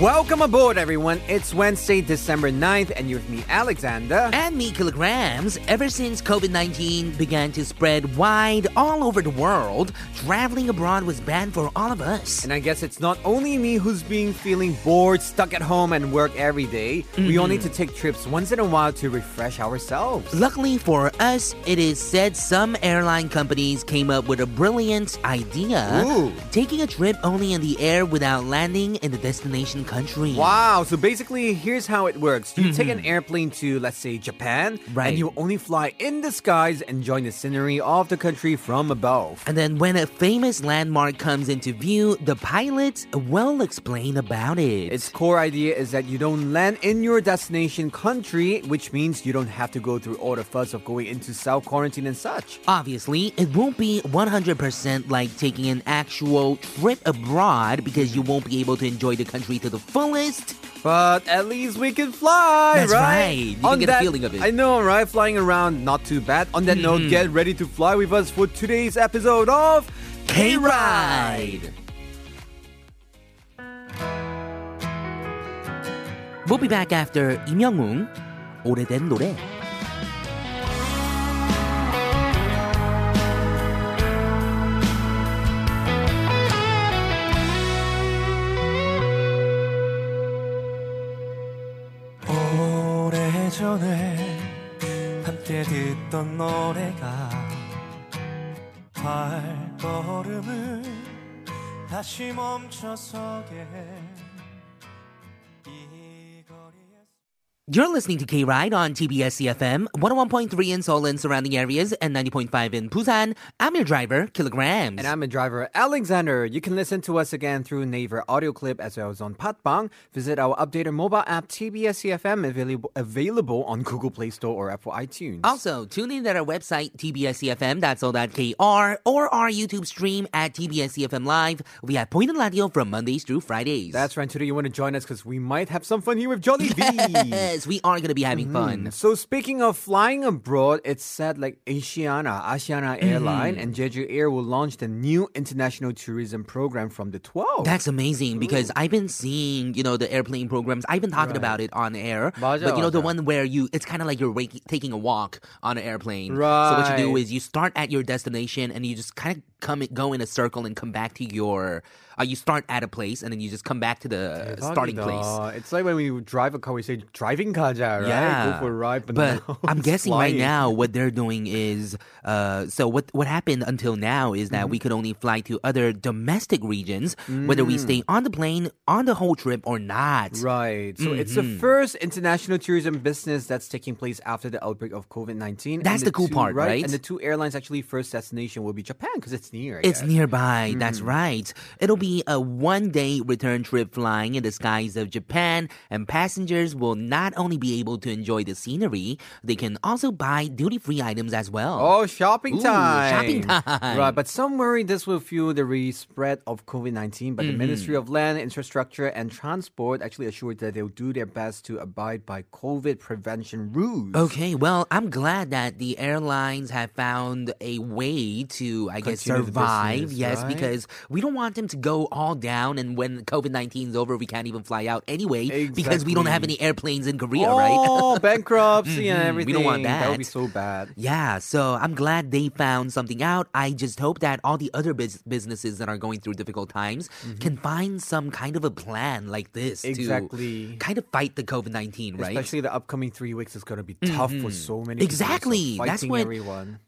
Welcome aboard, everyone. It's Wednesday, December 9th, and you're with me, Alexander. And me, Kilograms. Ever since COVID-19 began to spread wide all over the world, traveling abroad was banned for all of us. And I guess it's not only me who's being feeling bored, stuck at home, and work every day. Mm-hmm. We all need to take trips once in a while to refresh ourselves. Luckily for us, it is said some airline companies came up with a brilliant idea. Ooh. Taking a trip only in the air without landing in the destination country. Wow, so basically, here's how it works. You take an airplane to, let's say, Japan, and you only fly in the skies, enjoying the scenery of the country from above. And then when a famous landmark comes into view, the pilots will explain about it. Its core idea is that you don't land in your destination country, which means you don't have to go through all the fuss of going into self-quarantine and such. Obviously, it won't be 100% like taking an actual trip abroad because you won't be able to enjoy the country to the fullest. But at least we can fly, That's right? That's right. You on can get that, a feeling of it. I know, right? Flying around, not too bad. On that note, get ready to fly with us for today's episode of K-Ride. We'll be back after Im Young-moon, 오래된 노래. 함께 듣던 노래가 발걸음을 다시 멈춰서게 이 거리에서 You're listening to K-Ride on TBS-CFM, 101.3 in Seoul and surrounding areas, and 90.5 in Busan. I'm your driver, Kilograms. And I'm your driver, Alexander. You can listen to us again through Naver Audio Clip as well as on Patbang. Visit our updated mobile app, TBS-CFM, available on Google Play Store or Apple iTunes. Also, tune in at our website, tbscfm.so.kr, or our YouTube stream at TBS-CFM Live. We have Point and Radio from Mondays through Fridays. That's right. Today you want to join us because we might have some fun here with Jollibee. We are going to be having fun. So speaking of flying abroad, it's said like Asiana Airlines and Jeju Air will launch the new international tourism program from the 12th. That's amazing because I've been seeing, you know, the airplane programs. I've been talking about it on air. 맞아, but you know, the one where you, it's kind of like you're taking a walk on an airplane. Right. So what you do is you start at your destination and you just kind of go in a circle and come back to your, you start at a place and then you just come back to the starting place. It's like when we drive a car, we say driving 가자, right? Yeah. Go for a ride, but no, I'm guessing flying. Right now what they're doing is so what happened until now is that we could only fly to other domestic regions whether we stay on the plane on the whole trip or not. Right. So it's the first international tourism business that's taking place after the outbreak of COVID-19. That's the cool part, right? And the two airlines actually first destination will be Japan because it's near. It's nearby. That's right. It'll be a one-day return trip flying in the skies of Japan, and passengers will not only be able to enjoy the scenery, they can also buy duty-free items as well. Oh, shopping time! Shopping time! Right, but some worry this will fuel the respread of COVID-19, but the Ministry of Land, Infrastructure, and Transport actually assured that they'll do their best to abide by COVID prevention rules. Okay, well, I'm glad that the airlines have found a way to, I guess, survive. Yes, right? Because we don't want them to go all down, and when COVID-19 is over, we can't even fly out anyway because we don't have any airplanes in Korea, right? Oh, bankruptcy and everything. We don't want that. That would be so bad. Yeah, so I'm glad they found something out. I just hope that all the other businesses that are going through difficult times can find some kind of a plan like this to kind of fight the COVID-19, right? Especially the upcoming 3 weeks is going to be tough for so many people. Exactly. So that's what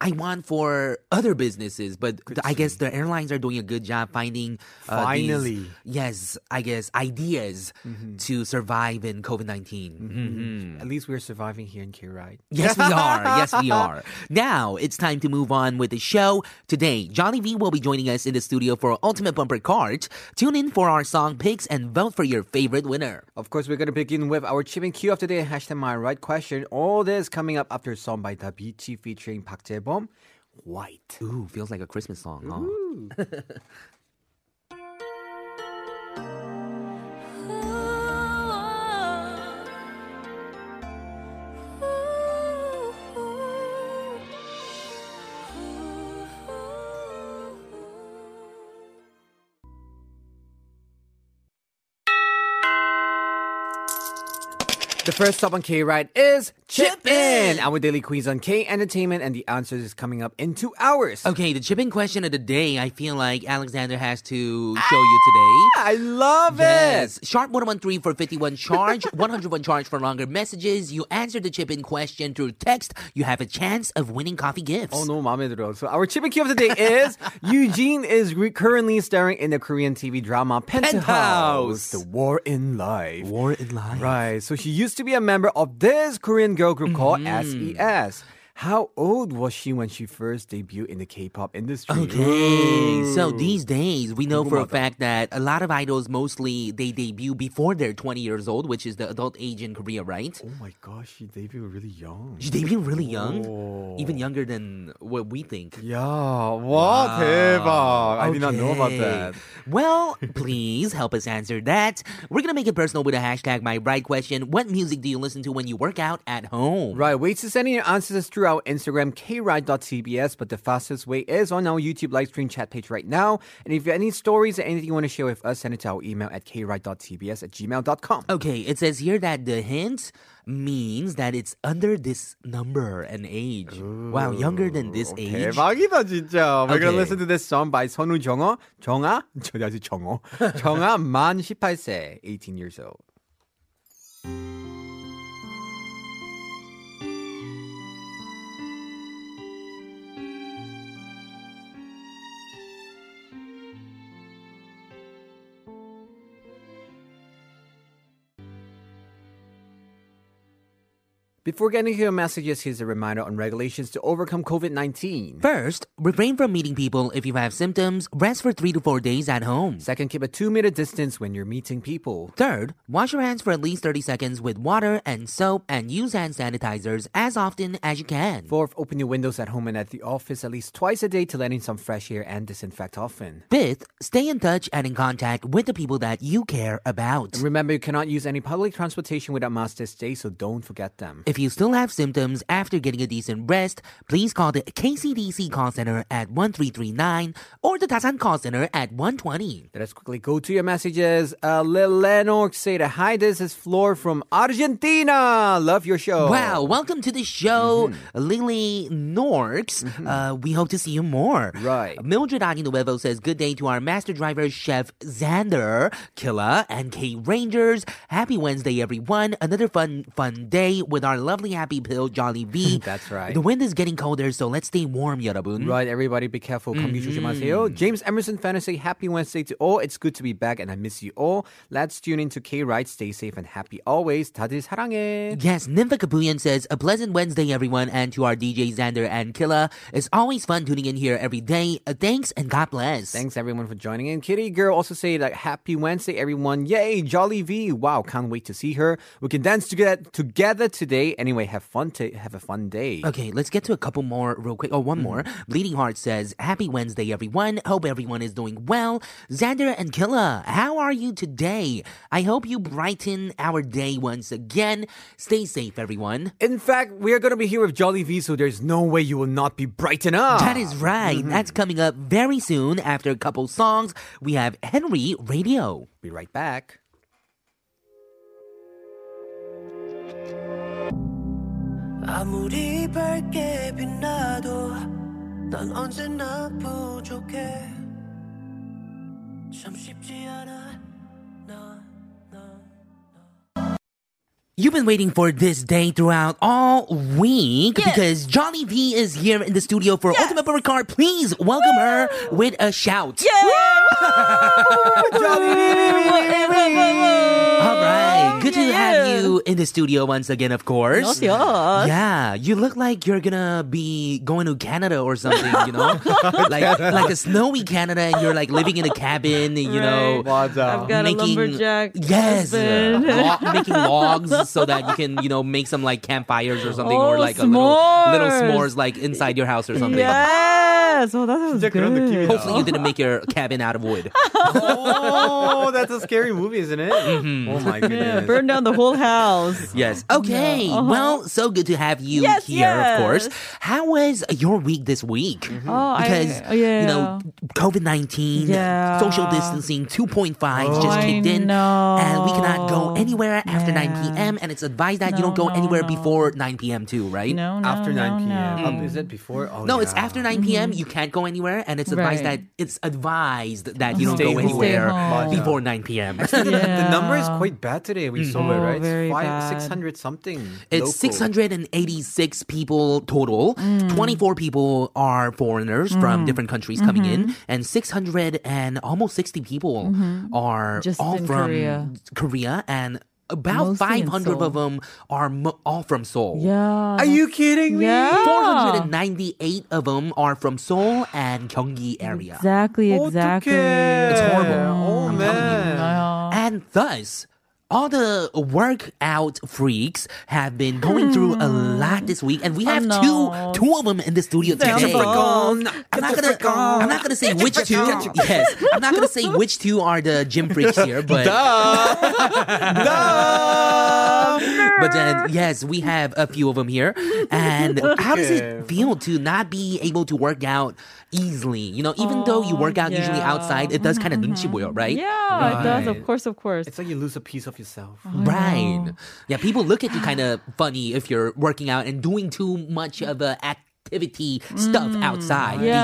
I want for other businesses, but I guess the airlines are doing a good job finding ideas to survive in COVID-19. At least we're surviving here in K-Ride. Yes, we are. Yes, we are. Now, it's time to move on with the show. Today, Johnny V will be joining us in the studio for Ultimate Bumper Cart. Tune in for our song picks and vote for your favorite winner. Of course, we're going to begin with our Chip and Q of the day, hashtag my right question. All this coming up after a song by Tabeat featuring Park Jae-bom. White. Ooh, feels like a Christmas song, huh? The first stop on K-Ride is Chip In! Our daily quiz on K-Entertainment, and the answers is coming up in 2 hours. Okay, the Chip In question of the day, I feel like Alexander has to show you today. I love it! Sharp 113 for 51 charge, 101 charge for longer messages. You answer the Chip In question through text. You have a chance of winning coffee gifts. Oh, no, 마음에 들어. So our Chip In cue of the day is Eugene is currently starring in the Korean TV drama Penthouse. The War in Life. War in Life. Right, so she used to be a member of this Korean girl group called SES. How old was she when she first debuted in the K-pop industry? Okay, so these days, we know for a fact that a lot of idols, mostly, they debut before they're 20 years old, which is the adult age in Korea, right? Oh my gosh, she debuted really young. She debuted really young? Oh. Even younger than what we think. Yeah, wow, 대박. I did not know about that. Well, please help us answer that. We're going to make it personal with a hashtag MyBrideQuestion. What music do you listen to when you work out at home? Right, wait to send in your answers through our Instagram, kride.cbs, but the fastest way is on our YouTube live stream chat page right now. And if you have any stories or anything you want to share with us, send it to our email at kride.tbs@gmail.com. Okay, it says here that the hint means that it's under this number and age. Ooh, wow, younger than this age. 대박이다, 진짜. We're going to listen to this song by 선우 정어, 정아, 저기 아직 정어, 정아 만 18세, 18 years old. Before getting to your messages, here's a reminder on regulations to overcome COVID-19. First, refrain from meeting people if you have symptoms. Rest for 3 to 4 days at home. Second, keep a 2-meter distance when you're meeting people. Third, wash your hands for at least 30 seconds with water and soap and use hand sanitizers as often as you can. Fourth, open your windows at home and at the office at least twice a day to let in some fresh air and disinfect often. Fifth, stay in touch and in contact with the people that you care about. And remember, you cannot use any public transportation without masks this day, so don't forget them. If you still have symptoms after getting a decent rest, please call the KCDC call center at 1339 or the Dasan call center at 120. Let's quickly go to your messages. Lily Norks say that, hi, this is Flor from Argentina. Love your show. Wow, welcome to the show, Lily Norks. We hope to see you more. Right. Mildred Aguinuevo says, good day to our master driver, Chef Xander, Killa, and K-Rangers. Happy Wednesday, everyone. Another fun day with our lovely happy pill, Jollibee. That's right. The wind is getting colder, so let's stay warm, 여러분. Right, everybody be careful. 감기 조심하세요. James Emerson Fantasy, happy Wednesday to all. It's good to be back and I miss you all. Let's tune into K-Ride. Stay safe and happy always. 다들 사랑해. Yes, Nympha Kapuyan says, a pleasant Wednesday, everyone, and to our DJ Xander and Killa. It's always fun tuning in here every day. Thanks and God bless. Thanks, everyone, for joining in. Kitty Girl also say, like, happy Wednesday, everyone. Yay, Jollibee. Wow, can't wait to see her. We can dance together today. Anyway, have a fun day. Okay, let's get to a couple more real quick. Oh, one more. Bleeding Heart says, happy Wednesday, everyone. Hope everyone is doing well. Xander and Killa, how are you today? I hope you brighten our day once again. Stay safe, everyone. In fact, we're going to be here with Jollibee, so there's no way you will not be brighten up. That is right. That's coming up very soon. After a couple songs, we have Henry Radio. Be right back. 아무리 밝게 빛나도 난 언제나 부족해. 참 쉽지 않아. You've been waiting for this day throughout all week because Johnny V is here in the studio for Ultimate Burger Car. Please welcome her with a shout. Yeah! Johnny V! All right. Good to have you in the studio once again, of course. Yeah. You look like you're going to be going to Canada or something, you know? like a snowy Canada and you're like living in a cabin, you know. I've got a lumberjack. Yes. Making logs. us so that you can, you know, make some like campfires or something, or like s'mores. a little s'mores like inside your house or something. Yes, oh, that sounds good. Hopefully you didn't make your cabin out of wood. Oh, that's a scary movie, isn't it? Mm-hmm. Oh my goodness. Yeah, burn down the whole house. Yes. Okay. Yeah. Uh-huh. Well, so good to have you here, of course. How was your week this week? Mm-hmm. Oh, because, you know, COVID-19, social distancing, 2.5 just kicked in. And we cannot go anywhere after 9 p.m. And it's advised that you don't go anywhere before 9 p.m. too, right? After 9 p.m. No. Is it before? Oh, no, it's after 9 p.m. You can't go anywhere. And it's advised that you don't go anywhere before 9 p.m. Actually, the number is quite bad today. We saw it, right? It's 600 something. It's 686 people total. 24 people are foreigners from different countries coming in. And 600 and almost 60 people are just all from Korea, and about mostly 500 of them are all from Seoul. Yeah. Are you kidding me? Yeah. 498 of them are from Seoul and Gyeonggi area. Exactly. It's horrible. Oh, I'm telling you. And thus, all the workout freaks have been going through a lot this week, and we have two of them in the studio today. I'm not gonna say which two. Yes, I'm not gonna say which two are the gym freaks here, but but then yes, we have a few of them here. And how does it feel to not be able to work out easily? You know, even though you work out usually outside, it does kind of 눈치 보여, right? Yeah, it does. Of course. It's like you lose a piece of yourself. Right. Yeah, people look at you kind of funny if you're working out and doing too much of an activity stuff outside these days,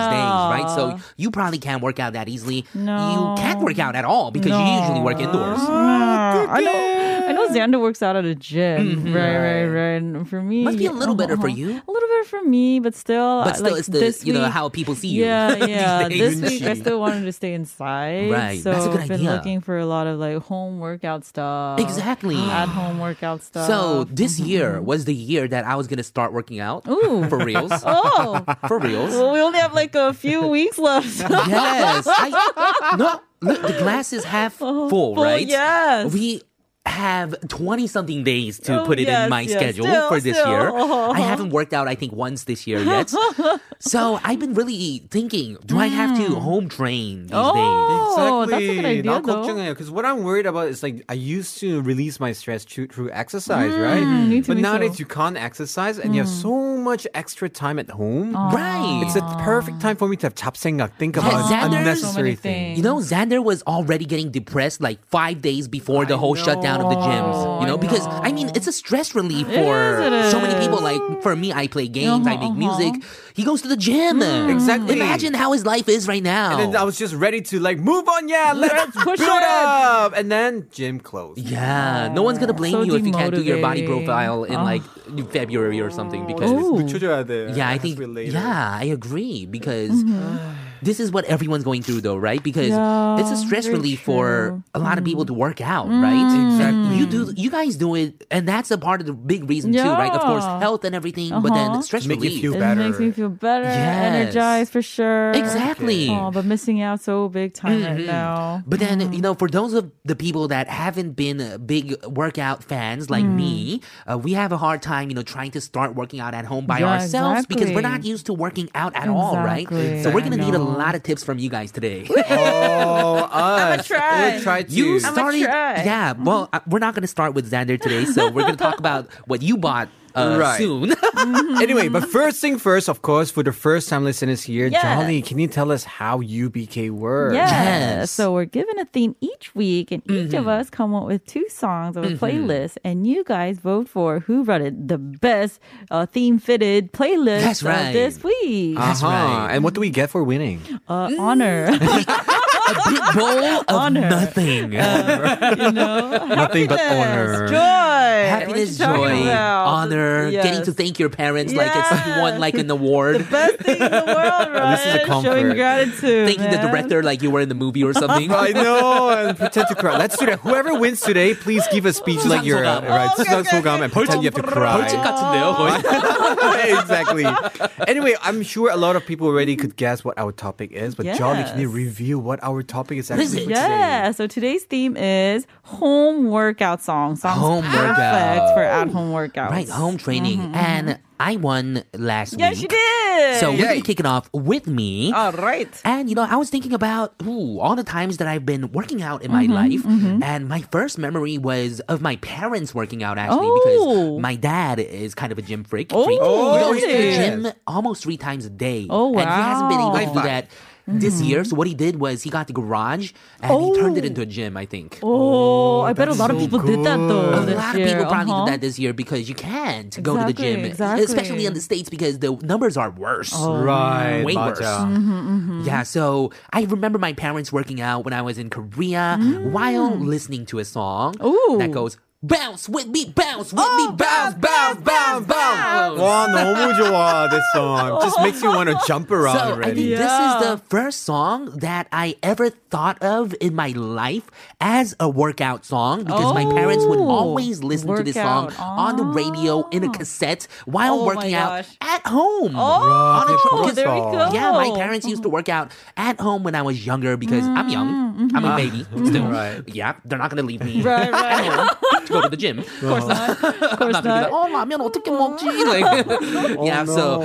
right? So you probably can't work out that easily. No. You can't work out at all because you usually work indoors. I know Xander works out at a gym. Mm-hmm. Right. And for me... Must be a little better for you. A little better for me, but still like it's this week, you know, how people see you. Yeah. This week, I still wanted to stay inside. Right. So that's a good idea. I've been looking for a lot of like home workout stuff. Exactly. At-home workout stuff. So this year was the year that I was going to start working out. Ooh. For reals. Oh. For reals. Well, we only have like a few weeks left. Yes. Look, the glass is half full, right? Yes. We have 20-something days to put it in my schedule for this year. I haven't worked out, I think, once this year yet. So I've been really thinking, do I have to home train these days? Exactly. That's a good idea, though. Because what I'm worried about is, like, I used to release my stress through exercise, right? But nowadays, you can't exercise, and you have so much extra time at home. Right. It's a perfect time for me to have 잡생각, think about unnecessary things. You know, Xander was already getting depressed, like, 5 days before the whole shutdown of the gyms, you know, because I mean it's a stress relief for so many people. Like for me, I play games, I make music, he goes to the gym. Exactly. Imagine how his life is right now. And then I was just ready to like move on, let's push it up, and then gym closed. No one's gonna blame you if you can't do your body profile in like February or something, because I think I agree, because this is what everyone's going through, though, right? Because it's a stress relief for a lot of people to work out, right? Exactly. You guys do it, and that's a part of the big reason too, right? Of course, health and everything, but then stress relief. It makes me feel better, energized for sure. Exactly. Oh, but missing out so big time right now. But then, you know, for those of the people that haven't been big workout fans like me, we have a hard time, you know, trying to start working out at home by ourselves because we're not used to working out at all, right? So we're going to need a lot of tips from you guys today. I'm gonna try. We're not gonna start with Xander today, so we're gonna talk about what you bought soon. Anyway, but first thing first, of course, for the first time listeners here, Johnny, can you tell us how UBK works? Yes. So we're given a theme each week, and each of us come up with two songs of a playlist, and you guys vote for who brought it the best theme-fitted playlist of this week. That's right. And what do we get for winning? Honor. A big bowl of honor. Nothing. You know, nothing but honor. Joy. Happiness, joy, honor, getting to thank your parents like it's won like an award. The best thing in the world, right? This is a comfort. Showing gratitude. Thanking the director like you were in the movie or something. I know. And pretend to cry. Let's do that. Whoever wins today, please give a speech like you're right. 수상소감, and pretend you have to cry. Exactly. Anyway, I'm sure a lot of people already could guess what our topic is, but Johnny, can you review what our topic is actually for today? So today's theme is home workout songs. Home workout. perfect for at-home workouts. Right, home training. Mm-hmm. And I won last week. Yes, you did. So we're going to kick it off with me. All right. And, you know, I was thinking about all the times that I've been working out in my life. Mm-hmm. And my first memory was of my parents working out, actually, because my dad is kind of a gym freak. He goes to the gym almost 3 times a day. Oh, wow. And he hasn't been able to do that this year. So what he did was he got the garage and he turned it into a gym, I think. Oh, I bet a lot of people did that though. A lot of people probably did that this year because you can't go to the gym, especially in the States because the numbers are worse. Right. Way worse. Yeah, so I remember my parents working out when I was in Korea while listening to a song that goes, bounce with me, bounce with me, bounce, bounce, bounce, bounce, bounce. 와, 너무 좋아, this song. Just makes you want to jump around already. I think this is the first song that I ever thought of in my life as a workout song because my parents would always listen to this song on the radio in a cassette while working out at home. Oh, there we go. Yeah, my parents used to work out at home when I was younger because I'm young. I'm a baby still. Right. Yeah, they're not going to leave me at home. Go to the gym. Of course not. Of course not. Like, 라면 어떻게 먹지? Like, yeah. So,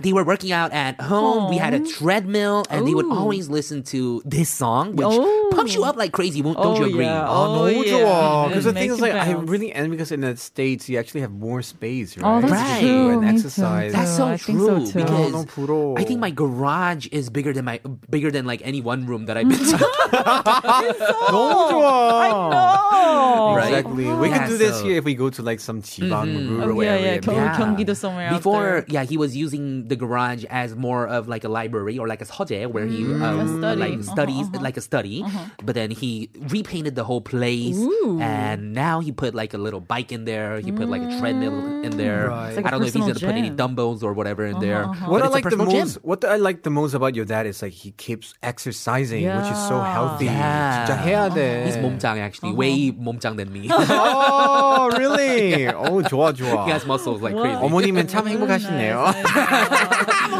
they were working out at home. We had a treadmill, and they would always listen to this song, which pumps you up like crazy. Don't you agree? Yeah. Oh, no, because the thing is, like, I really envy because in the States you actually have more space, right? Right. And exercise. That's so true. So because I think my garage is bigger than like any one room that I've been to. 너무 좋아. I know. Right. Exactly. We can do this here if we go to like some 지방 rural area. Yeah. 경기도 somewhere out there. Yeah, he was using the garage as more of like a library or like a 서재 where he studies. But then he repainted the whole place. Ooh. And now he put like a little bike in there. He put like a treadmill in there. Right. Like I don't know if he's going to put any dumbbells or whatever in there. What I like the most about your dad is like he keeps exercising, which is so healthy. Yeah. 진짜 해야 돼. He's 몸짱 actually. Way 몸짱 than me. Oh, really? Oh, 좋아, 좋아. He has muscles like crazy. 어머님은 참 행복하시네요.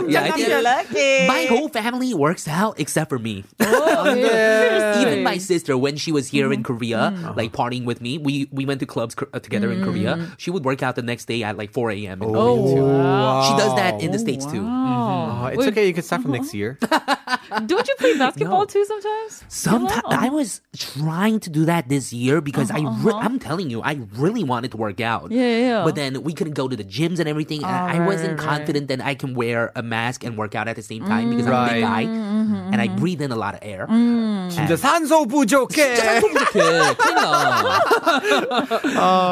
Yeah, I think you're lucky. My whole family works out except for me. Even my sister, when she was here in Korea, like partying with me, we went to clubs together in Korea. She would work out the next day at like 4 a.m. in Korea too. Wow. She does that in the States too. Mm-hmm. It's okay. You can start from next year. Don't you play basketball too sometimes? Sometimes. I was trying to do that this year because I'm telling you, I really wanted to work out. Yeah. But then we couldn't go to the gyms and everything. And I wasn't confident that I can wear a mask and work out at the same time because I'm a big guy and I breathe in a lot of air. 진짜 산소 부족해.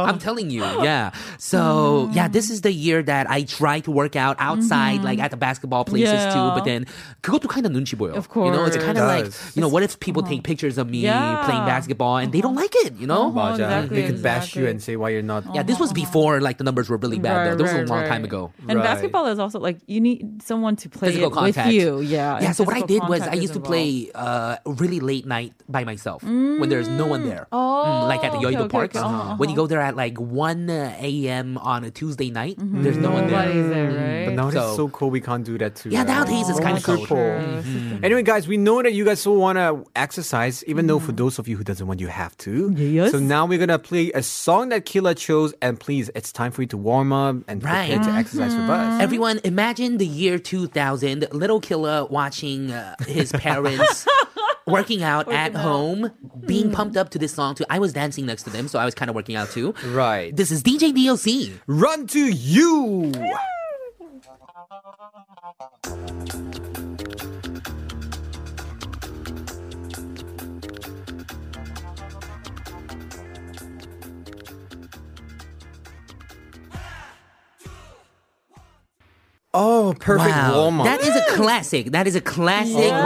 I'm telling you, yeah. So, yeah, this is the year that I try to work out outside, like at the basketball places too. But then, 그것도 kind of 눈치 보여. Of course. You know, it's kind of like, you know, what if people take pictures of me playing basketball and they don't like it, you know? Exactly, they can bash you and say why you're not. Yeah, this was before like the numbers were really bad. This was a long time ago. And basketball is also like you need someone to play it with you. Yeah. Yeah. So what I did was I used to play really late night by myself when there's no one there. Oh, like at the Yeouido Park. When you go there at like 1 a.m. on a Tuesday night, there's no one there. Right? But now it's so cold. We can't do that too. Yeah, nowadays it's kind of cold. Anyway, guys, we know that you guys still want to exercise, even though for those of you who doesn't want, you have to. Yes. So now we're gonna play a song that Killa chose, and please, it's time for you to warm up and prepare to exercise with us. Everyone, imagine the year 2000. Little Killa watching his parents working out at home, being pumped up to this song too. I was dancing next to them, so I was kind of working out too. Right. This is DJ DOC. Run to you. Oh, perfect warm-up. That is a classic. When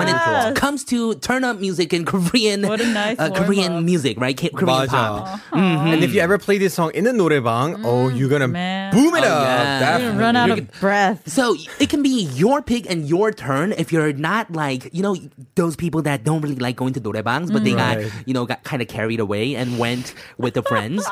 it comes to turn-up music in Korean, what a nice Korean music, right? Korean pop. Mm-hmm. And if you ever play this song in the 노래방, you're going to boom it up. Yeah. You're going to run out of breath. So it can be your pick and your turn if you're not like, you know, those people that don't really like going to 노래방s, but they got kind of carried away and went with the friends.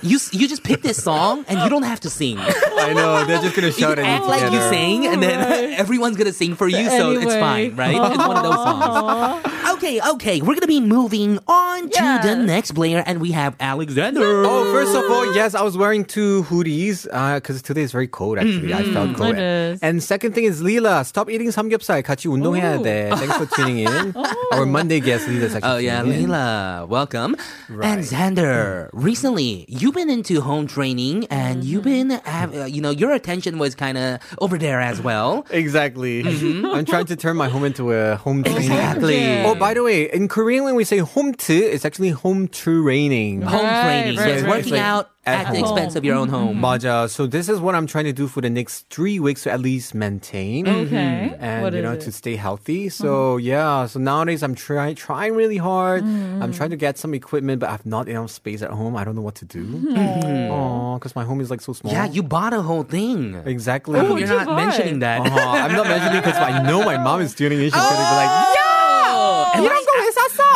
You just pick this song and you don't have to sing. I know. They're just going to shout at you together. You sing and then everyone's going to sing for you, so it's fine, right? It's one of those songs. Okay. We're going to be moving on to the next player, and we have Alexander. Oh, first of all, yes, I was wearing two hoodies because today is very cold, actually. I felt cold. And second thing is, Lila, stop eating 삼겹살. 같이 운동해야 돼. Thanks for tuning in. Our Monday guest, Lila's actually. Oh, yeah, Lila. Welcome. Right. Alexander, recently, you've been into home training, and you've been, your attention was kind of over there as well. Exactly. Mm-hmm. I'm trying to turn my home into a home training. Exactly. Oh, by the way, in Korean when we say home to, it's actually home training. Right, so working out at the expense of your own home. 맞아. So this is what I'm trying to do for the next 3 weeks to at least maintain. Okay. And, to stay healthy. So, so nowadays I'm trying really hard. Mm-hmm. I'm trying to get some equipment, but I have not enough space at home. I don't know what to do. Because my home is like so small. Yeah, you bought a whole thing. Exactly. Oh, you're not mentioning that. I'm not mentioning because I know my mom is tuning in. She's going to be like,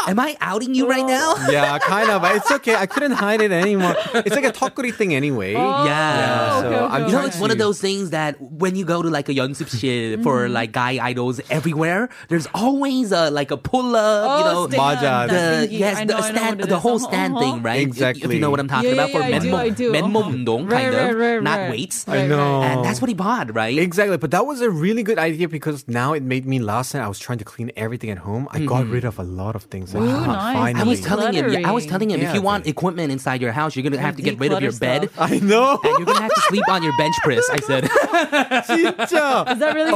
am I outing you right now? Yeah, kind of. It's okay. I couldn't hide it anymore. It's like a 턱걸이 thing anyway. Okay. It's one of those things that when you go to like a 연습실 for like guy idols everywhere, there's always a pull-up, the whole stand thing, right? Exactly. If you know what I'm talking about. For 맨몸 운동, kind of. Not weights. I know. And that's what he bought, right? Exactly. But that was a really good idea because now it made me last night. I was trying to clean everything at home. I got rid of a lot of things. Ooh, nice. I was telling him, if you want equipment inside your house, you're going to have to get rid of your bed. I know. And you're going to have to sleep on your bench press, I said. 진짜. Is that really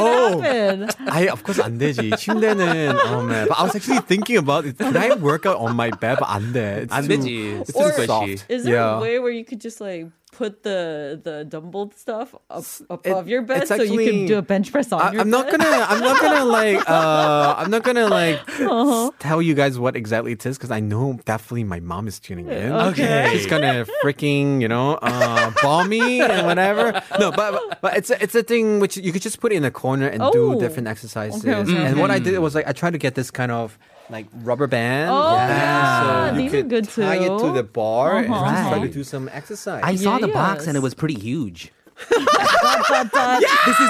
happen? Of course, 안 되지. 침대는, oh man. But I was actually thinking about it. Could I work out on my bed? But 안 돼. It's 되지. It's too soft. Is there a way where you could just put the dumbbell stuff above your bed so you can do a bench press on your bed? I'm not gonna tell you guys what exactly it is because I know definitely my mom is tuning in. Okay. She's gonna freaking, bomb me and whatever. No, but it's a thing which you could just put in a corner and do different exercises. Okay. And what I did was I tried to get this kind of rubber band. Oh, yeah. So these are good too. Tie it to the bar and just try to do some exercise. I saw the box and it was pretty huge. This is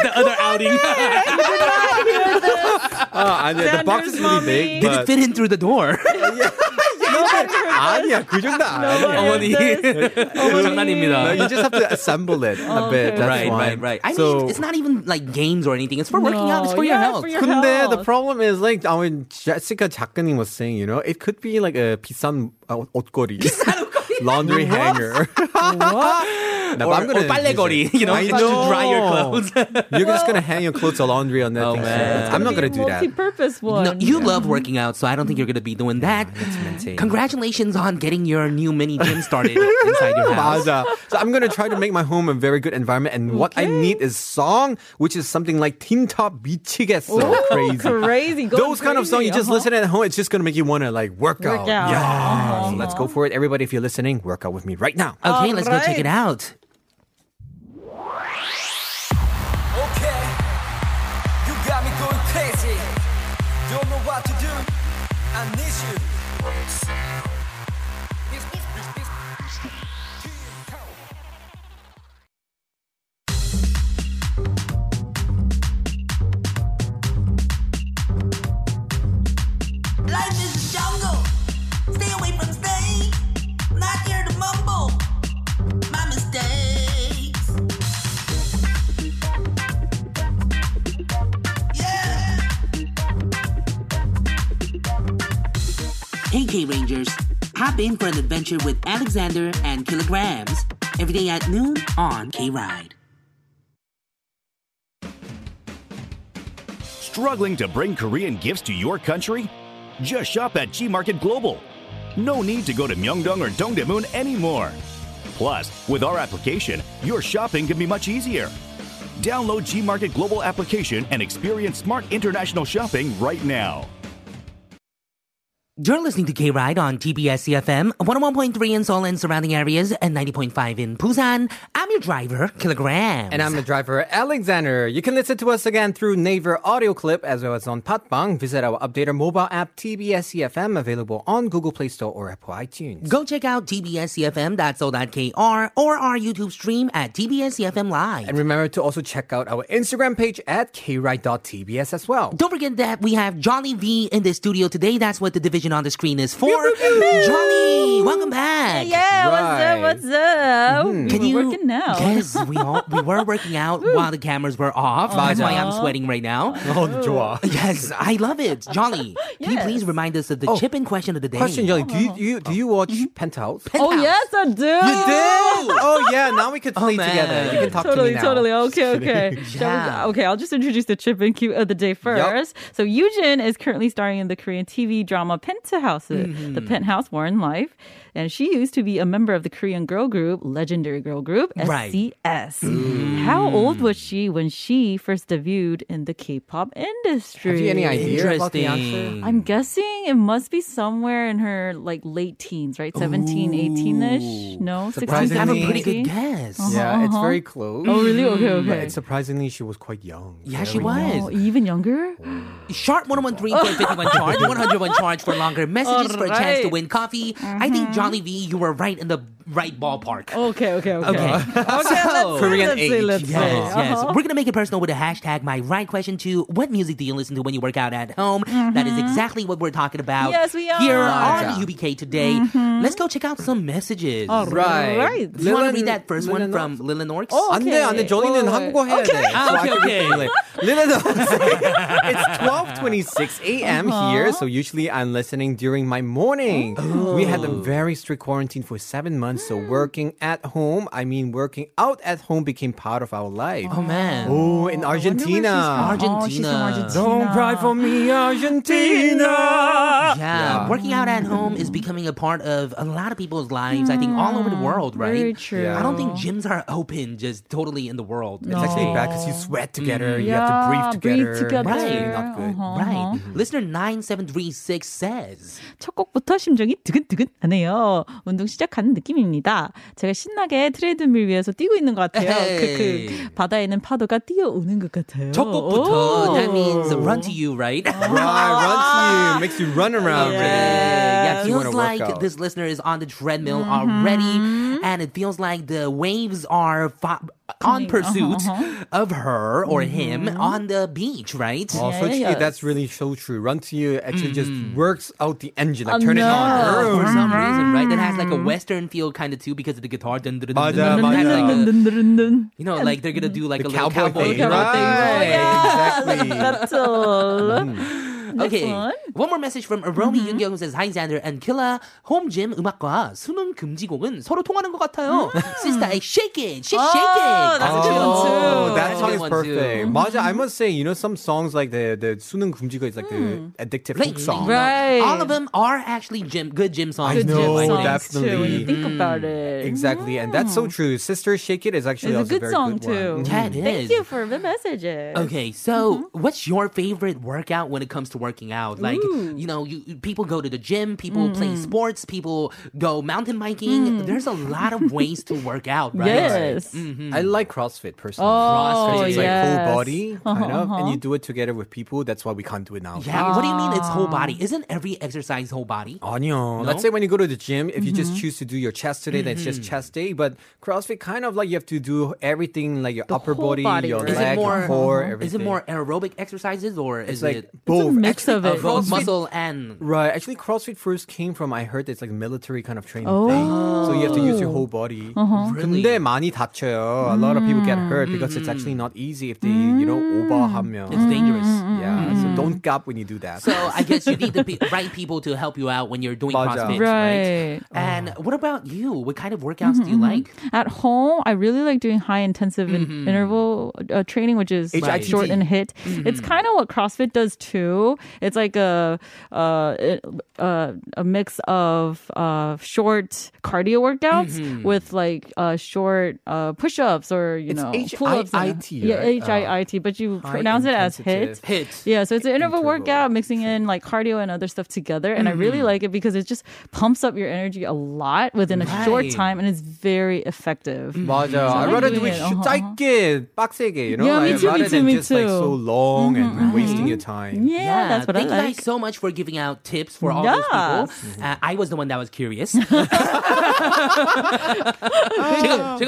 the other outing. The box is really big. Did it fit in through the door? 아니야, 그 정도 아니야. 어머니. 장난입니다. You just have to assemble it a bit. That's right. I mean, it's not even games or anything. It's for working out. It's for your health. 근데 the problem is Jessica 작가님 was saying, it could be a 비싼 옷걸이. Laundry hanger. Or 빨래거리, to dry your clothes. You're just going to hang your clothes to laundry on that thing. Man. I'm not going to do that. Multi-purpose one. No, you love working out, so I don't think you're going to be doing that. Congratulations on getting your new mini gym started inside your house. So I'm going to try to make my home a very good environment. And what I need is song, which is something like 틴탑 미치겠어. Crazy. Those kind of songs you just listen at home, it's just going to make you want to work out. Yeah. So let's go for it. Everybody, if you're listening, work out with me right now. Okay, let's go check it out. Hey Rangers, pop in for an adventure with Alexander and Kilograms every day at noon on K-Ride. Struggling to bring Korean gifts to your country? Just shop at Gmarket Global. No need to go to Myeongdong or Dongdaemun anymore. Plus, with our application, your shopping can be much easier. Download Gmarket Global application and experience smart international shopping right now. You're listening to K-Ride on TBS-CFM, 101.3 in Seoul and surrounding areas, and 90.5 in Busan. I'm your driver, Kilograms. And I'm the driver, Alexander. You can listen to us again through Naver Audio Clip, as well as on Patbang. Visit our updated mobile app, TBS-CFM, available on Google Play Store or Apple iTunes. Go check out tbscfm.so.kr or our YouTube stream at TBS-CFM Live. And remember to also check out our Instagram page at kride.tbs as well. Don't forget that we have Johnny V in the studio today. That's what the division on the screen is for. Johnny, welcome back. Yeah, right. What's up? Mm-hmm. We're working now. Yes, we were working out while the cameras were off. That's why I'm sweating right now. Oh, yes, I love it. Johnny, can you please remind us of the chip-in question of the day? Question, Johnny, do you watch Penthouse? Oh, yes, I do. You do? Oh, yeah, now we could play together. You can talk to me now. Totally, okay. Yeah. Okay, I'll just introduce the chip-in cue of the day first. Yep. So, Eugene is currently starring in the Korean TV drama Penthouse. Mm-hmm. The Penthouse War in Life. And she used to be a member of the Korean girl group, legendary girl group, SES. Right. Mm. How old was she when she first debuted in the K-pop industry? Have you any idea about the answer? I'm guessing it must be somewhere in her late teens, right? 17, 18-ish? No? 16? I have a pretty good guess. Yeah, it's very close. Oh, really? Okay. But it's surprisingly, she was quite young. Yeah, she was. Even younger? Sharp 101.3.51 charge, 101 charge for longer messages for a chance to win coffee. Mm-hmm. I think Johnny V, you were right in the right ballpark. Okay. So, Korean age. Yes. We're going to make it personal with a hashtag, my right question to what music do you listen to when you work out at home? Mm-hmm. That is exactly what we're talking about. Yes, we are. Here on UBK today. Mm-hmm. Let's go check out some messages. All right. Do you want to read that first one from Lily Norks? Oh, okay. 안돼. Johnny는 한국어 해야 돼. Okay. Lila Norks. It's 12:26 a.m. here, so usually I'm listening during my morning. Oh. We had a very strict quarantine for 7 months. So working out at home became part of our life. Oh, man. Oh, in Argentina. Don't cry for me, Argentina. Yeah. Working out at home is becoming a part of a lot of people's lives, I think, all over the world, right? Very true. Yeah. I don't think gyms are open just totally in the world. No. It's actually bad because you sweat together. Mm-hmm. You have to breathe together. Right. It's not good. Right. Mm-hmm. Listener 9736 says, 첫 곡부터 심장이 두근두근하네요. 운동 시작하는 느낌입니다. 제가 신나게 트레드밀 위에서 뛰고 있는 것 같아요. 바다에 있는 파도가 뛰어오는 것 같아요. 첫 곡부터. That means run to you, right? Run to you. Makes you run around. Yes. Yeah, feels like this listener is on the treadmill already, and it feels like the waves are on pursuit of her or him on the beach, right? Oh, so that's really so true. Run to you actually just works out the engine, turn it on. For some reason, right? That has like a Western feel kind of too because of the guitar. Like they're going to do like a little cowboy thing. Right, exactly. That's all. Okay, one more message from Aromi Yoongyung says, Hi, Xander and Killa. Home gym 음악과 수능 금지곡은 서로 통하는 것 같아요. Sister, I shake it. She's shaking. That's a good one too. That song is perfect. 맞아, I must say, some songs like the 수능 금지곡 is like the addictive folk song. Right. All of them are actually good gym songs. I know, definitely. When you think about it. Exactly, and that's so true. Sister, shake it is actually also a very good one. Yeah, it is. Thank you for the messages. Okay, so what's your favorite workout when it comes to working out? Like, people go to the gym, people play sports, people go mountain biking. There's a lot of ways to work out, right? Yes. Mm-hmm. I like CrossFit personally. CrossFit is like whole body, kind of, and you do it together with people. That's why we can't do it now. Yeah, what do you mean it's whole body? Isn't every exercise whole body? 아니요. No? Let's say when you go to the gym, if you just choose to do your chest today, then it's just chest day, but CrossFit kind of like you have to do everything, like your upper body, your leg, your core, everything. Is it more aerobic exercises or is it both? Mix of it. Both muscle and... Right. Actually, CrossFit first came from, I heard it's like a military kind of training thing. So you have to use your whole body. Really? 근데 많이 다쳐요. A lot of people get hurt because it's actually not easy if they, over하면. It's dangerous. Yeah. So don't cap when you do that. So I guess you need the right people to help you out when you're doing CrossFit, right? And what about you? What kind of workouts do you like? At home, I really like doing high intensive interval training, which is short and HIIT. It's kind of what CrossFit does too. It's like a mix of short cardio workouts with short push-ups or pull-ups. It's HIIT. Yeah, HIIT, but you pronounce it as HIIT. Yeah, so it's an interval workout, mixing in like cardio and other stuff together. And I really like it because it just pumps up your energy a lot within a short time, and it's very effective. 맞아요. So I'd rather do it 짧게, 빡세게, you know? Yeah, me too. Like so long and wasting your time. Yeah, that's what I like. Thank you guys so much for giving out tips for all those people. I was the one that was curious. 제가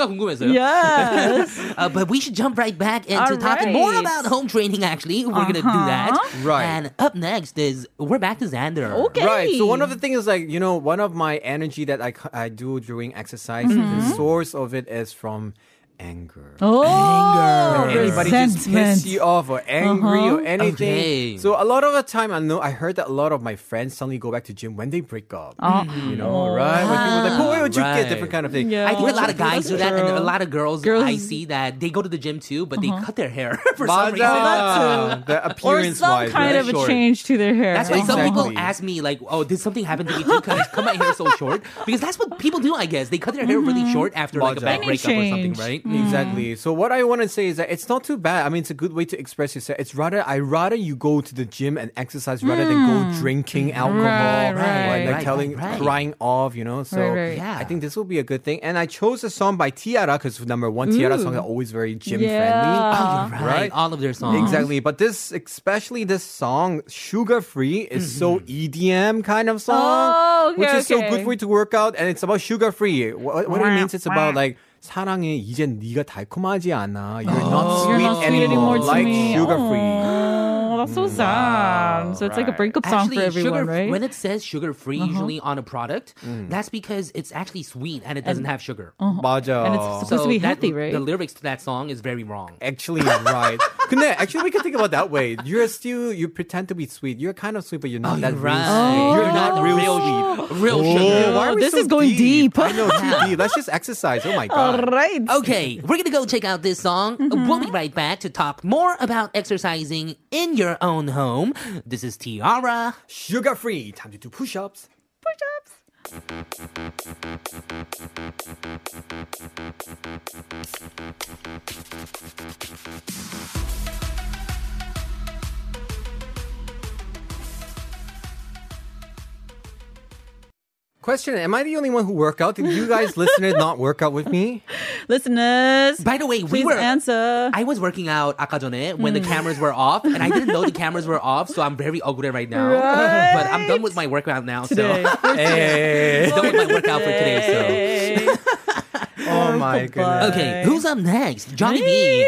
궁금했어요. Yes. But we should jump right back into talking more about home training, actually. We're going to do that. Right. And up next is, we're back to Xander. Okay. Right. So one of the things is like, you know, one of my energy that I do during exercise, the source of it is from anger. Oh, anger. Anybody just piss you off or angry or anything. Okay. So a lot of the time, I know I heard that a lot of my friends suddenly go back to gym when they break up. You know, right? When people are like, where would you get different kind of thing? Yeah. I think a lot of guys do that, and a lot of girls I see that they go to the gym too, but they cut their hair for some reason. The appearance or some kind of a change to their hair. That's why some people ask me like, oh, did something happen to me too? Because cut my hair so short. Because that's what people do, I guess. They cut their hair really short after like a bad breakup or something, right? Exactly. So what I want to say is that it's not too bad. I mean, it's a good way to express yourself. It's rather, I rather you go to the gym and exercise rather than go drinking alcohol crying off, you know. So yeah. I think this will be a good thing. And I chose a song by T-ara because number one, T-ara songs are always very gym friendly. Oh, right. All of their songs. Exactly. But this, especially this song, Sugar Free, is so EDM kind of song, which is so good for you to work out. And it's about sugar free. What it means, it's about like, 사랑해, 이젠 네가 달콤하지 않아. You're not sweet anymore like sugar-free. That's so sad. So it's like a breakup song for everyone, right? When it says sugar-free usually on a product, that's because it's actually sweet and it doesn't have sugar. 맞아. And it's supposed to be healthy, right? The lyrics to that song is very wrong. Actually, right. 근데 actually, we can think about that way. You pretend to be sweet. You're kind of sweet, but you're not that real sweet. You're not real sweet. Real sugar. Why are we so deep? This is going deep. I know, too deep. Let's just exercise. Oh my God. All right. Okay, we're going to go check out this song. We'll be right back to talk more about exercising in your own home. This is T-ara, Sugar Free. Time to do push-ups. Push-ups. Question, am I the only one who work out? Did you guys, listeners, not work out with me? Listeners, by the way, please answer. I was working out 아까 전에 when the cameras were off, and I didn't know the cameras were off, so I'm very 억울해 right now. Right? But I'm done with my workout now. Today. So hey. Done with my workout for today. So. Oh my goodness. Okay, who's up next? Johnny V.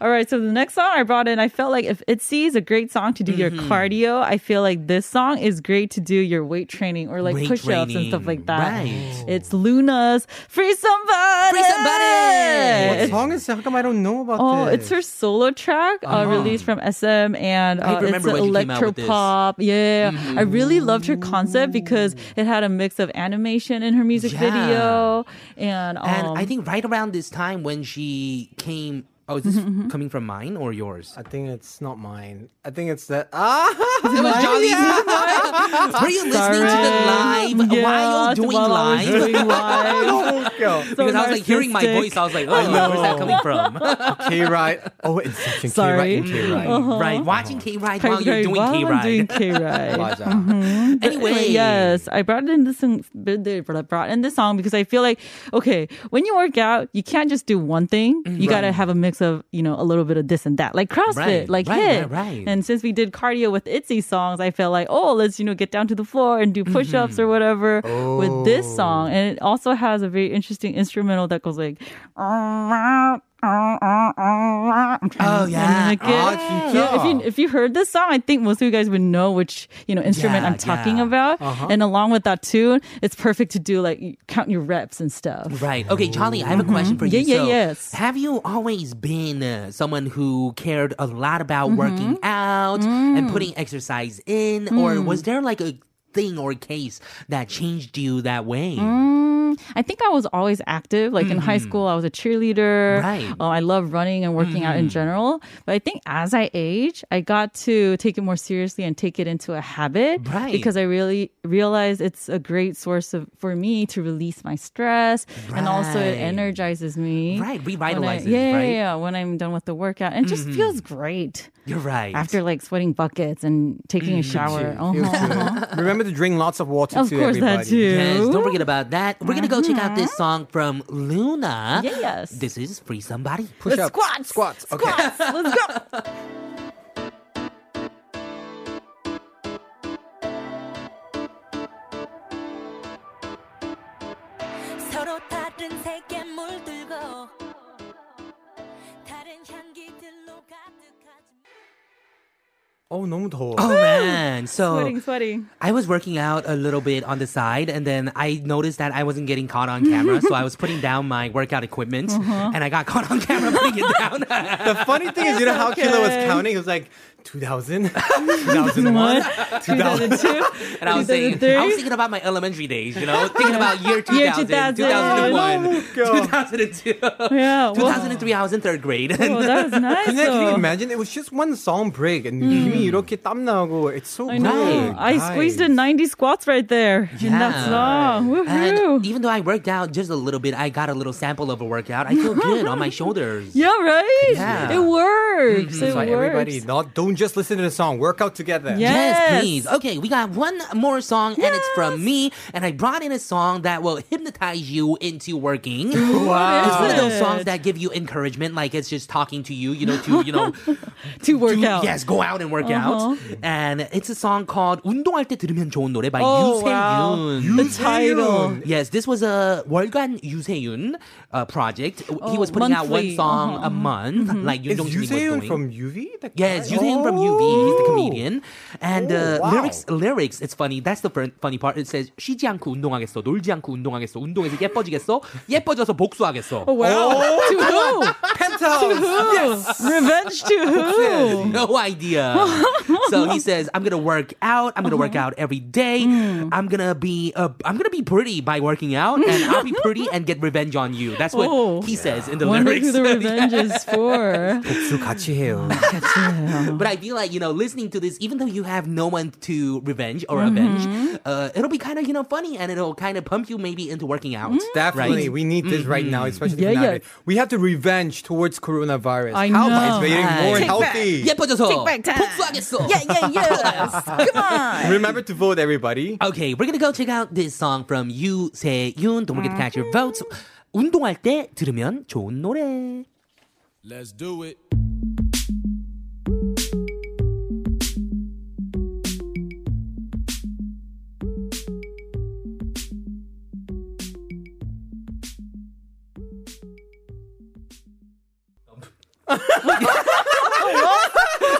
All right, so the next song I brought in, I felt like if ITZY is a great song to do your cardio, I feel like this song is great to do your weight training or like push-ups and stuff like that. Right. It's Luna's Free Somebody! Free Somebody! What song is that? How come I don't know about this? Oh, it's her solo track released from SM, and it's electropop. Yeah, I really loved her concept because it had a mix of animation in her music video. And I think right around this time when she came... Oh, is this coming from mine or yours? I think it's not mine. I think it's that. Ah! It was Johnny's. Yeah. Were you listening to the live? Yeah, why are you doing live? Because I was like hearing my voice. I was like, oh, where's that coming from? K-Ride. Oh, it's such K-Ride and K-Ride. Right. Watching K-Ride while you're doing K-Ride. I'm doing K-Ride. Anyway. Yes, I brought in this song because I feel like, okay, when you work out, you can't just do one thing. You got to have a mix of, you know, a little bit of this and that, like CrossFit, like HIIT. And since we did cardio with ITZY songs, I felt like, oh, let's, you know, get down to the floor and do push-ups or whatever with this song. And it also has a very interesting instrumental that goes like I'm trying to mimic it. If you heard this song, I think most of you guys would know which, you know, instrument I'm talking about. And along with that tune, it's perfect to do like count your reps and stuff. Right. Okay, Charlie, I have a question for you. Yes. Have you always been someone who cared a lot about working out and putting exercise in, or was there like a thing or case that changed you that way? I think I was always active. Like in high school, I was a cheerleader. Right. I love running and working out in general. But I think as I age, I got to take it more seriously and take it into a habit. Right. Because I really realized it's a great source for me to release my stress. Right. And also it energizes me. Right. Revitalizes. When I'm done with the workout. And it just feels great. You're right. After like sweating buckets and taking a shower. Remember to drink lots of water too, everybody. Of course, that too. Yes, don't forget about that. We're going to go check out this song from Luna. Yes. This is Free Somebody. Push up. Squats. Squats. Okay. Squats. Let's go. Oh, 너무 더워. Oh, man. So sweating. I was working out a little bit on the side, and then I noticed that I wasn't getting caught on camera, so I was putting down my workout equipment, and I got caught on camera putting it down. The funny thing is, you know how Killa was counting? It was like, 2000, 2001, 2002. And I was thinking about my elementary days, you know, thinking about year 2000, 2001, 2002. Yeah, 2003, I was in third grade. Well, that was nice. Can you imagine? It was just one song break, and 힘이 이렇게 땀 나고, it's so good. I squeezed in 90 squats right there in that song. Woohoo. And even though I worked out just a little bit, I got a little sample of a workout. I feel good on my shoulders. Yeah, right? Yeah. It works. That's why everybody, don't just listen to the song. Work out together. Yes, please. Okay, we got one more song, and it's from me. And I brought in a song that will hypnotize you into working. Wow. It's one of those songs that give you encouragement, like it's just talking to you, to work out. Yes, go out and work out. And it's a song called 운동할 때 들으면 좋은 노래 by 유세윤. The title. Yes, this was a 월간 유세윤 project. He was putting out one song a month. Like Yoon from UV? Yes, Yuseun from UV. He's the comedian. And lyrics, it's funny. That's the funny part. It says, 쉬지 않고 운동하겠어. 놀지 않고 운동하겠어. 운동해서 예뻐지겠어. 예뻐져서 복수하겠어. Oh, wow. Oh, to who? Penthouse. To who? Yes. Revenge to who? No idea. So he says, I'm going to work out. I'm going to work out every day. I'm going to be pretty by working out. And I'll be pretty and get revenge on you. That's what he says in the lyrics. Who the revenge is for. 복수 같이 해요. 같이 해요. But I feel like, listening to this, even though you have no one to revenge or avenge, it'll be kind of, funny, and it'll kind of pump you maybe into working out. Definitely. Right? We need this right now, especially now. We have to revenge towards coronavirus. I know. How by getting more healthy. 예뻐져서. Take back time. Yeah. Come on. Remember to vote, everybody. Okay, we're going to go check out this song from Yoo Se-yoon. Don't forget to catch your votes. 운동할 때 들으면 좋은 노래. Let's do it.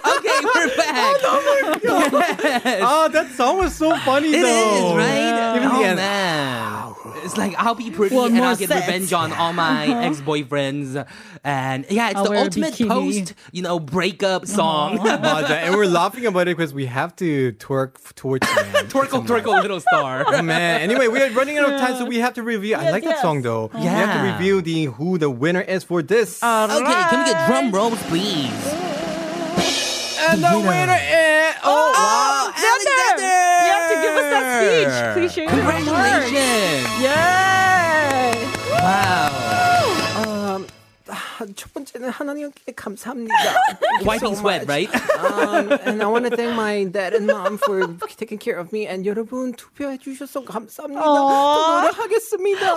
Okay, we're back. Oh, no, my God. Yes. Oh, that song was so funny, though. It is, right? Yeah. Oh, man. It's like, I'll be pretty and I'll get revenge on all my ex-boyfriends. And yeah, it's the ultimate post, breakup song. And we're laughing about it because we have to twerk, little star. Oh, man. Anyway, we are running out of time, so we have to review. Yes, I like that song, though. Yeah. We have to review who the winner is for this. Okay, can we get drum rolls, please? And the winner is... Oh, wow. Alexander! You have to give us that speech. Please share your remarks. Congratulations! Yay! Wow. 첫 번째는 하나님께 감사합니다. Wiping sweat, right? And I want to thank my dad and mom for taking care of me. And 여러분 투표해 주셔서 감사합니다. 또 노력하겠습니다.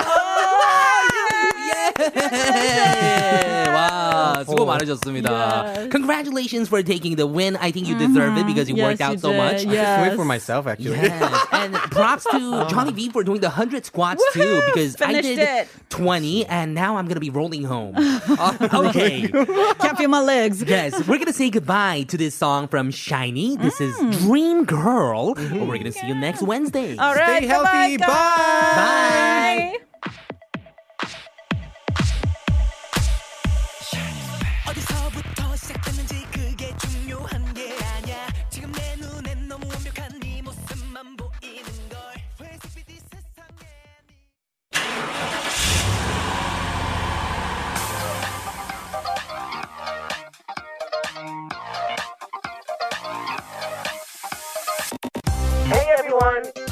Yeah. Wow, 수고 많으셨습니다. Yes. Congratulations for taking the win. I think you deserve it because you worked out so much. Yes. I just wait for myself, actually. Yes. And props to Johnny V for doing the 100 squats too, because I did 20, and now I'm going to be rolling home. Okay. Can't feel my legs. Yes, we're going to say goodbye to this song from SHINee. This is Dream Girl. We're going to see you next Wednesday. All right, stay healthy. Bye. Bye.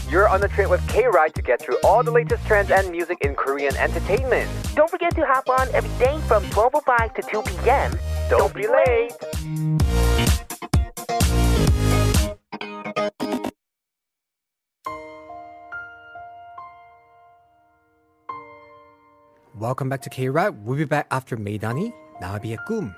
You're on the train with K-Ride to get through all the latest trends and music in Korean entertainment. Don't forget to hop on every day from 12:05 to 2 p.m. Don't be late. Welcome back to K-Ride. We'll be back after Maidani, 나비의 꿈.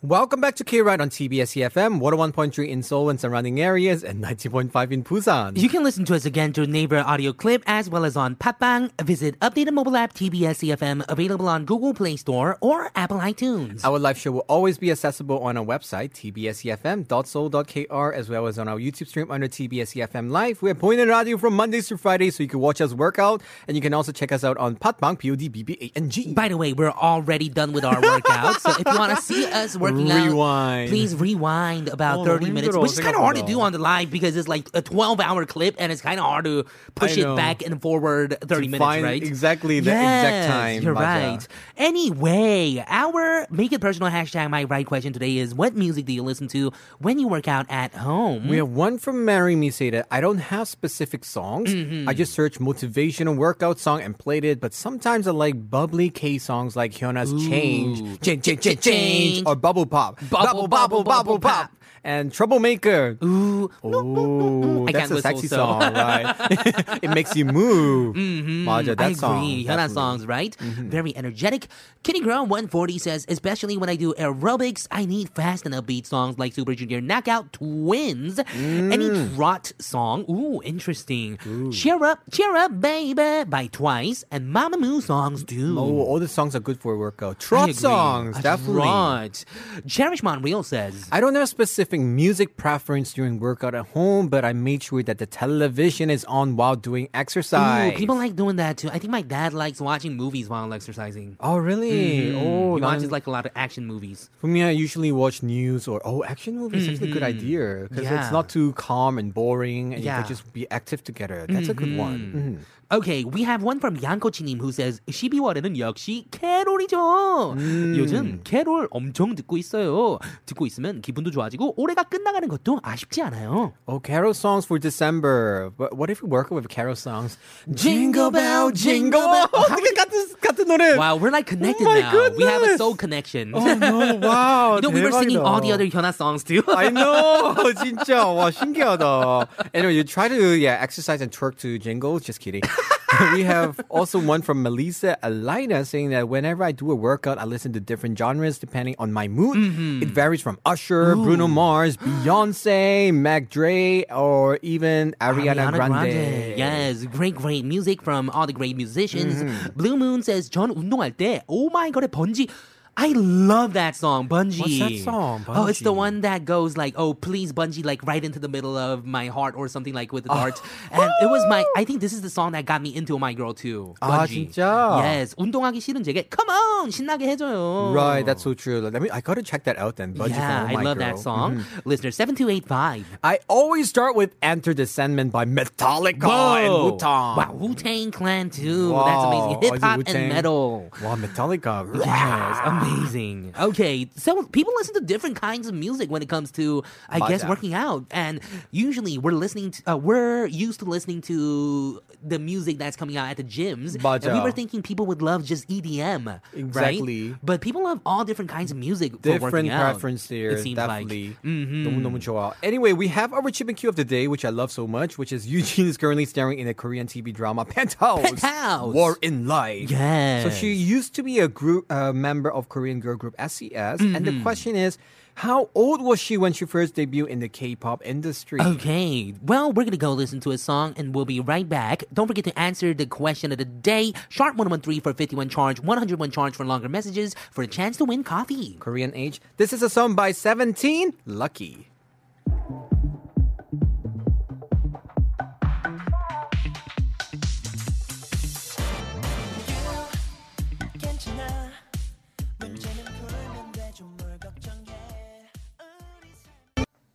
Welcome back to K-Ride on TBS-CFM, 101.3 in Seoul and surrounding areas, and 90.5 in Busan. You can listen to us again through Naver Audio Clip, as well as on Patbang. Visit updated mobile app TBS-CFM, available on Google Play Store or Apple iTunes. Our live show will always be accessible on our website, tbscfm.soul.kr, as well as on our YouTube stream under TBS-CFM Live. We're pointed at you from Mondays to Fridays, so you can watch us work out, and you can also check us out on Patbang, P-O-D-B-B-A-N-G. By the way, we're already done with our workout, so if you want to see us work rewind. Please rewind about 30 minutes, which is kind of hard to do on the live because it's like a 12-hour clip and it's kind of hard to push it back and forward 30 minutes, right? Exactly the exact time. You're right. Anyway, our Make It Personal hashtag My Ride question today is, what music do you listen to when you work out at home? We have one from Marry Me say that I don't have specific songs. Mm-hmm. I just search motivational workout song and played it, but sometimes I like bubbly K-songs like Hyuna's Change or Bubble Pop. Bubble Pop. And Troublemaker. Ooh. Ooh. That's a sexy song, right? It makes you move. Mm-hmm. Maja, that song. I agree. Hyuna songs, right? Mm-hmm. Very energetic. Kitty Girl 140 says, especially when I do aerobics, I need fast and upbeat songs like Super Junior Knockout Twins. Mm. Any trot song. Ooh, interesting. Ooh. Cheer Up, Baby by Twice. And Mamamoo songs, too. Oh, all the songs are good for a workout. Trot songs, definitely. Trot. Cherish Monreal says, I don't have specific music preference during workout at home, but I made sure that the television is on while doing exercise. Ooh, people like doing that too. I think my dad likes watching movies while exercising. Oh, really? Mm-hmm. Oh, he watches like a lot of action movies. For me, I usually watch news or action movies. Mm-hmm. That's actually a good idea because it's not too calm and boring, and you can just be active together. That's a good one. Mm-hmm. Okay, we have one from 양코치님 who says 12월에는 역시 캐롤이죠. 요즘 캐롤 엄청 듣고 있어요. 듣고 있으면 기분도 좋아지고 올해가 끝나가는 것도 아쉽지 않아요. Oh, carol songs for December. What if we work with carol songs? Jingle bell, jingle bell. Oh, we got the 노래. Wow, we're like connected now. Goodness. We have a soul connection. Oh no, wow. You know, we were singing all the other Hyuna songs too. I know. 진짜 와 신기하다. Anyway, you try to exercise and twerk to jingle. Just kidding. We have also one from Melissa Alina saying that whenever I do a workout, I listen to different genres depending on my mood. Mm-hmm. It varies from Usher, Ooh. Bruno Mars, Beyonce, Mac Dre, or even Ariana Grande. Yes, great music from all the great musicians. Mm-hmm. Blue Moon says, 전 운동할 때, oh my god, 번지. I love that song, Bungee. What's that song, Bungee? Oh, it's the one that goes like, oh, please, Bungee, like right into the middle of my heart or something like with the dart. And it was I think this is the song that got me into My Girl too. Bungee. 진짜? Yes. 운동하기 싫은 제게, come on, 신나게 해줘요. Right, that's so true. I mean, I gotta check that out then. Bungee from My Girl. I love that song. Mm-hmm. Listener 7285. I always start with Enter the Sandman by Metallica and Wu-Tang. Wow, Wu-Tang Clan too. Wow. That's amazing. Hip-hop and metal. Wow, Metallica. Yes, amazing. Amazing. Okay, so people listen to different kinds of music when it comes to, I guess, working out. And usually we're used to listening to the music that's coming out at the gyms. Baja. And we were thinking people would love just EDM, exactly. Right? But people love all different kinds of music for working out. Different preference there, it seems definitely. Like. Mm-hmm. Anyway, we have our chip and cue of the day, which I love so much, which is Eugene is currently starring in a Korean TV drama, Penthouse. War in Life. Yes. So she used to be a group member of Korean girl group SES. Mm-hmm. And the question is, how old was she when she first debuted in the K-pop industry? Okay, well, we're going to go listen to a song and we'll be right back. Don't forget to answer the question of the day. Sharp 113 for 51 charge, 101 charge for longer messages for a chance to win coffee. Korean age. This is a song by 17, Lucky.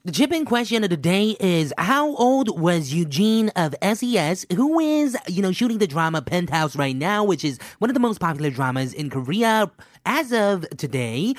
The chip-in question of the day is, how old was Eugene of SES, who is, shooting the drama Penthouse right now, which is one of the most popular dramas in Korea as of today?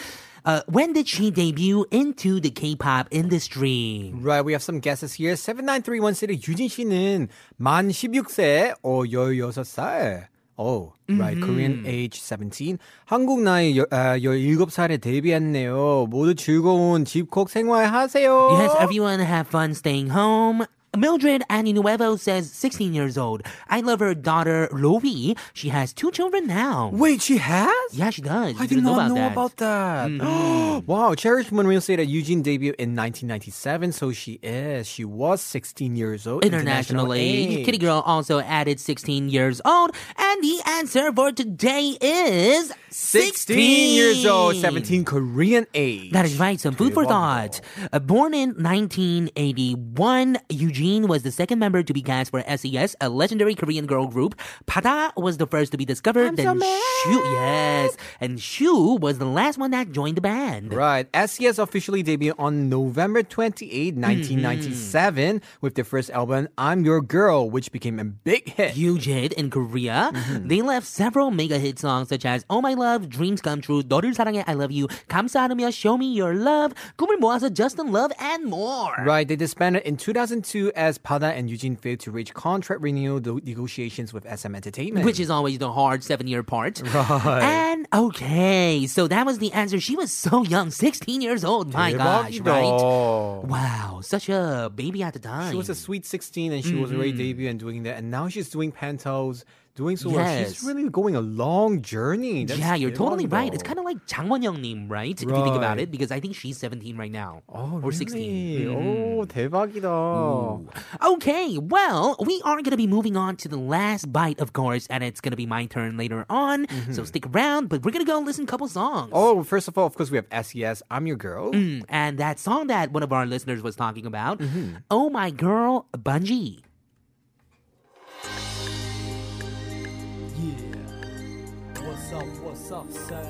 When did she debut into the K-pop industry? Right, we have some guesses here. 7931 said, 유진 씨는 만 16세, 16살. Oh, right. Korean age 17. 한국 나이 17살에 데뷔했네요. 모두 즐거운 집콕 생활 하세요. Yes, everyone have fun staying home. Mildred Aguinuevo says 16 years old. I love her daughter, Lily. She has 2 children now. Wait, she has? Yeah, she does. I did not know about that. Mm-hmm. Wow, Cherish Monreal said that Eugene debuted in 1997, so she was 16 years old. International age. Kitty Girl also added 16 years old. And the answer for today is 16 years old, 17 Korean age. That is right, some food for thought. Born in 1981, Eugene was the second member to be cast for SES, a legendary Korean girl group. Bada was the first to be discovered. And Shoo was the last one that joined the band. Right. SES officially debuted on November 28, 1997, with their first album, I'm Your Girl, which became a big hit. Huge hit in Korea. Mm-hmm. They left several mega hit songs such as Oh My Love, Dreams Come True, 너를 사랑해, I Love You, 감사하며, Show Me Your Love, 꿈을 모아서, Just in Love, and more. Right. They disbanded in 2002 as Bada and Eugene failed to reach contract renewal negotiations with SM Entertainment. Which is always the hard 7-year part. Right. And, okay, so that was the answer. She was so young, 16 years old. My gosh, right? Wow, such a baby at the time. She was a sweet 16 and she was already debuting and doing that. And now she's doing Penthouse. Doing so well. She's really going a long journey. That's you're totally right. It's kind of like 장원영님, right? If you think about it, because I think she's 17 right now. Oh, or really? 16. Oh, 대박이다. Ooh. Okay, well, we are going to be moving on to the last bite, of course, and it's going to be my turn later on. Mm-hmm. So stick around, but we're going to go listen to a couple songs. Oh, first of all, of course, we have SES, I'm Your Girl. And that song that one of our listeners was talking about, Oh My Girl, Bungie. What's up, sir?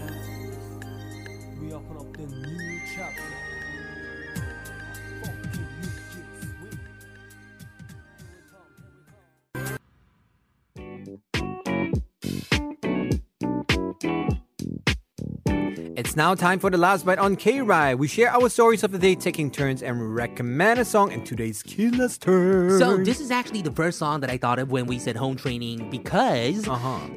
We open up the new chapter. It's now time for the last bite on K-Ride. We share our stories of the day, taking turns, and we recommend a song in today's Killer's Turn. So this is actually the first song that I thought of when we said home training, because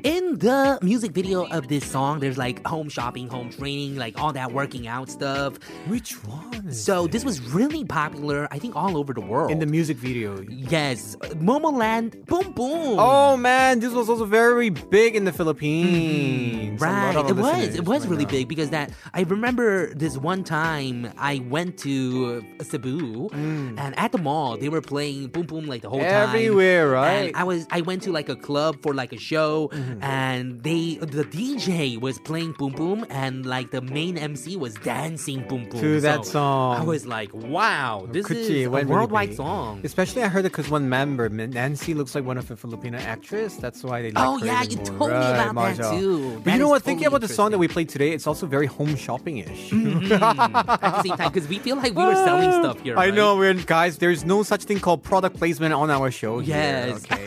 in the music video of this song, there's like home shopping, home training, like all that working out stuff. Which one? So this was really popular, I think, all over the world. In the music video. Yes. Momoland, Boom Boom. Oh, man. This was also very big in the Philippines. Right. It was really big because that I remember this one time I went to Cebu and at the mall they were playing Boom Boom like the whole time. Everywhere, right? And I went to like a club for like a show and the DJ was playing Boom Boom and like the main MC was dancing Boom Boom. To that song. I was like, wow, this is a worldwide song. Especially I heard it because one member, Nancy, looks like one of the Filipino actress. That's why they like her. Oh yeah, you told me about that too. But you know what? Thinking about the song that we played today, it's also very home shopping-ish. At the same time, because we feel like we were selling stuff here, right? I know, guys, there's no such thing called product placement on our show. Yes. Here, okay?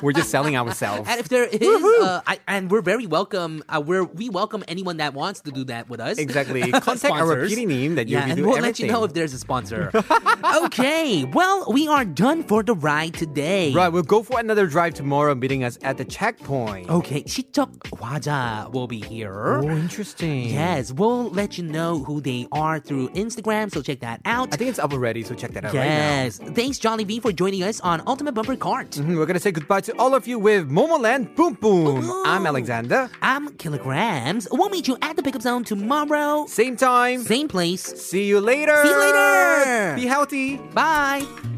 We're just selling ourselves. And if there is, and we're very welcome, we welcome anyone that wants to do that with us. Exactly. Contact our repeating name that you do everything. And we'll let you know if there's a sponsor. Okay, well, we are done for the ride today. Right, we'll go for another drive tomorrow, meeting us at the checkpoint. Okay, 시적 화자 will be here. Oh, interesting. Yes, we'll let you know who they are through Instagram, so check that out. I think it's up already, so check that out right now. Yes, thanks Johnny V for joining us on Ultimate Bumper Cart. We're going to say goodbye to all of you with Momoland Boom Boom. Ooh. I'm Alexander. I'm Kilograms. We'll meet you at the pickup zone tomorrow. Same time. Same place. See you later. Be healthy. Bye.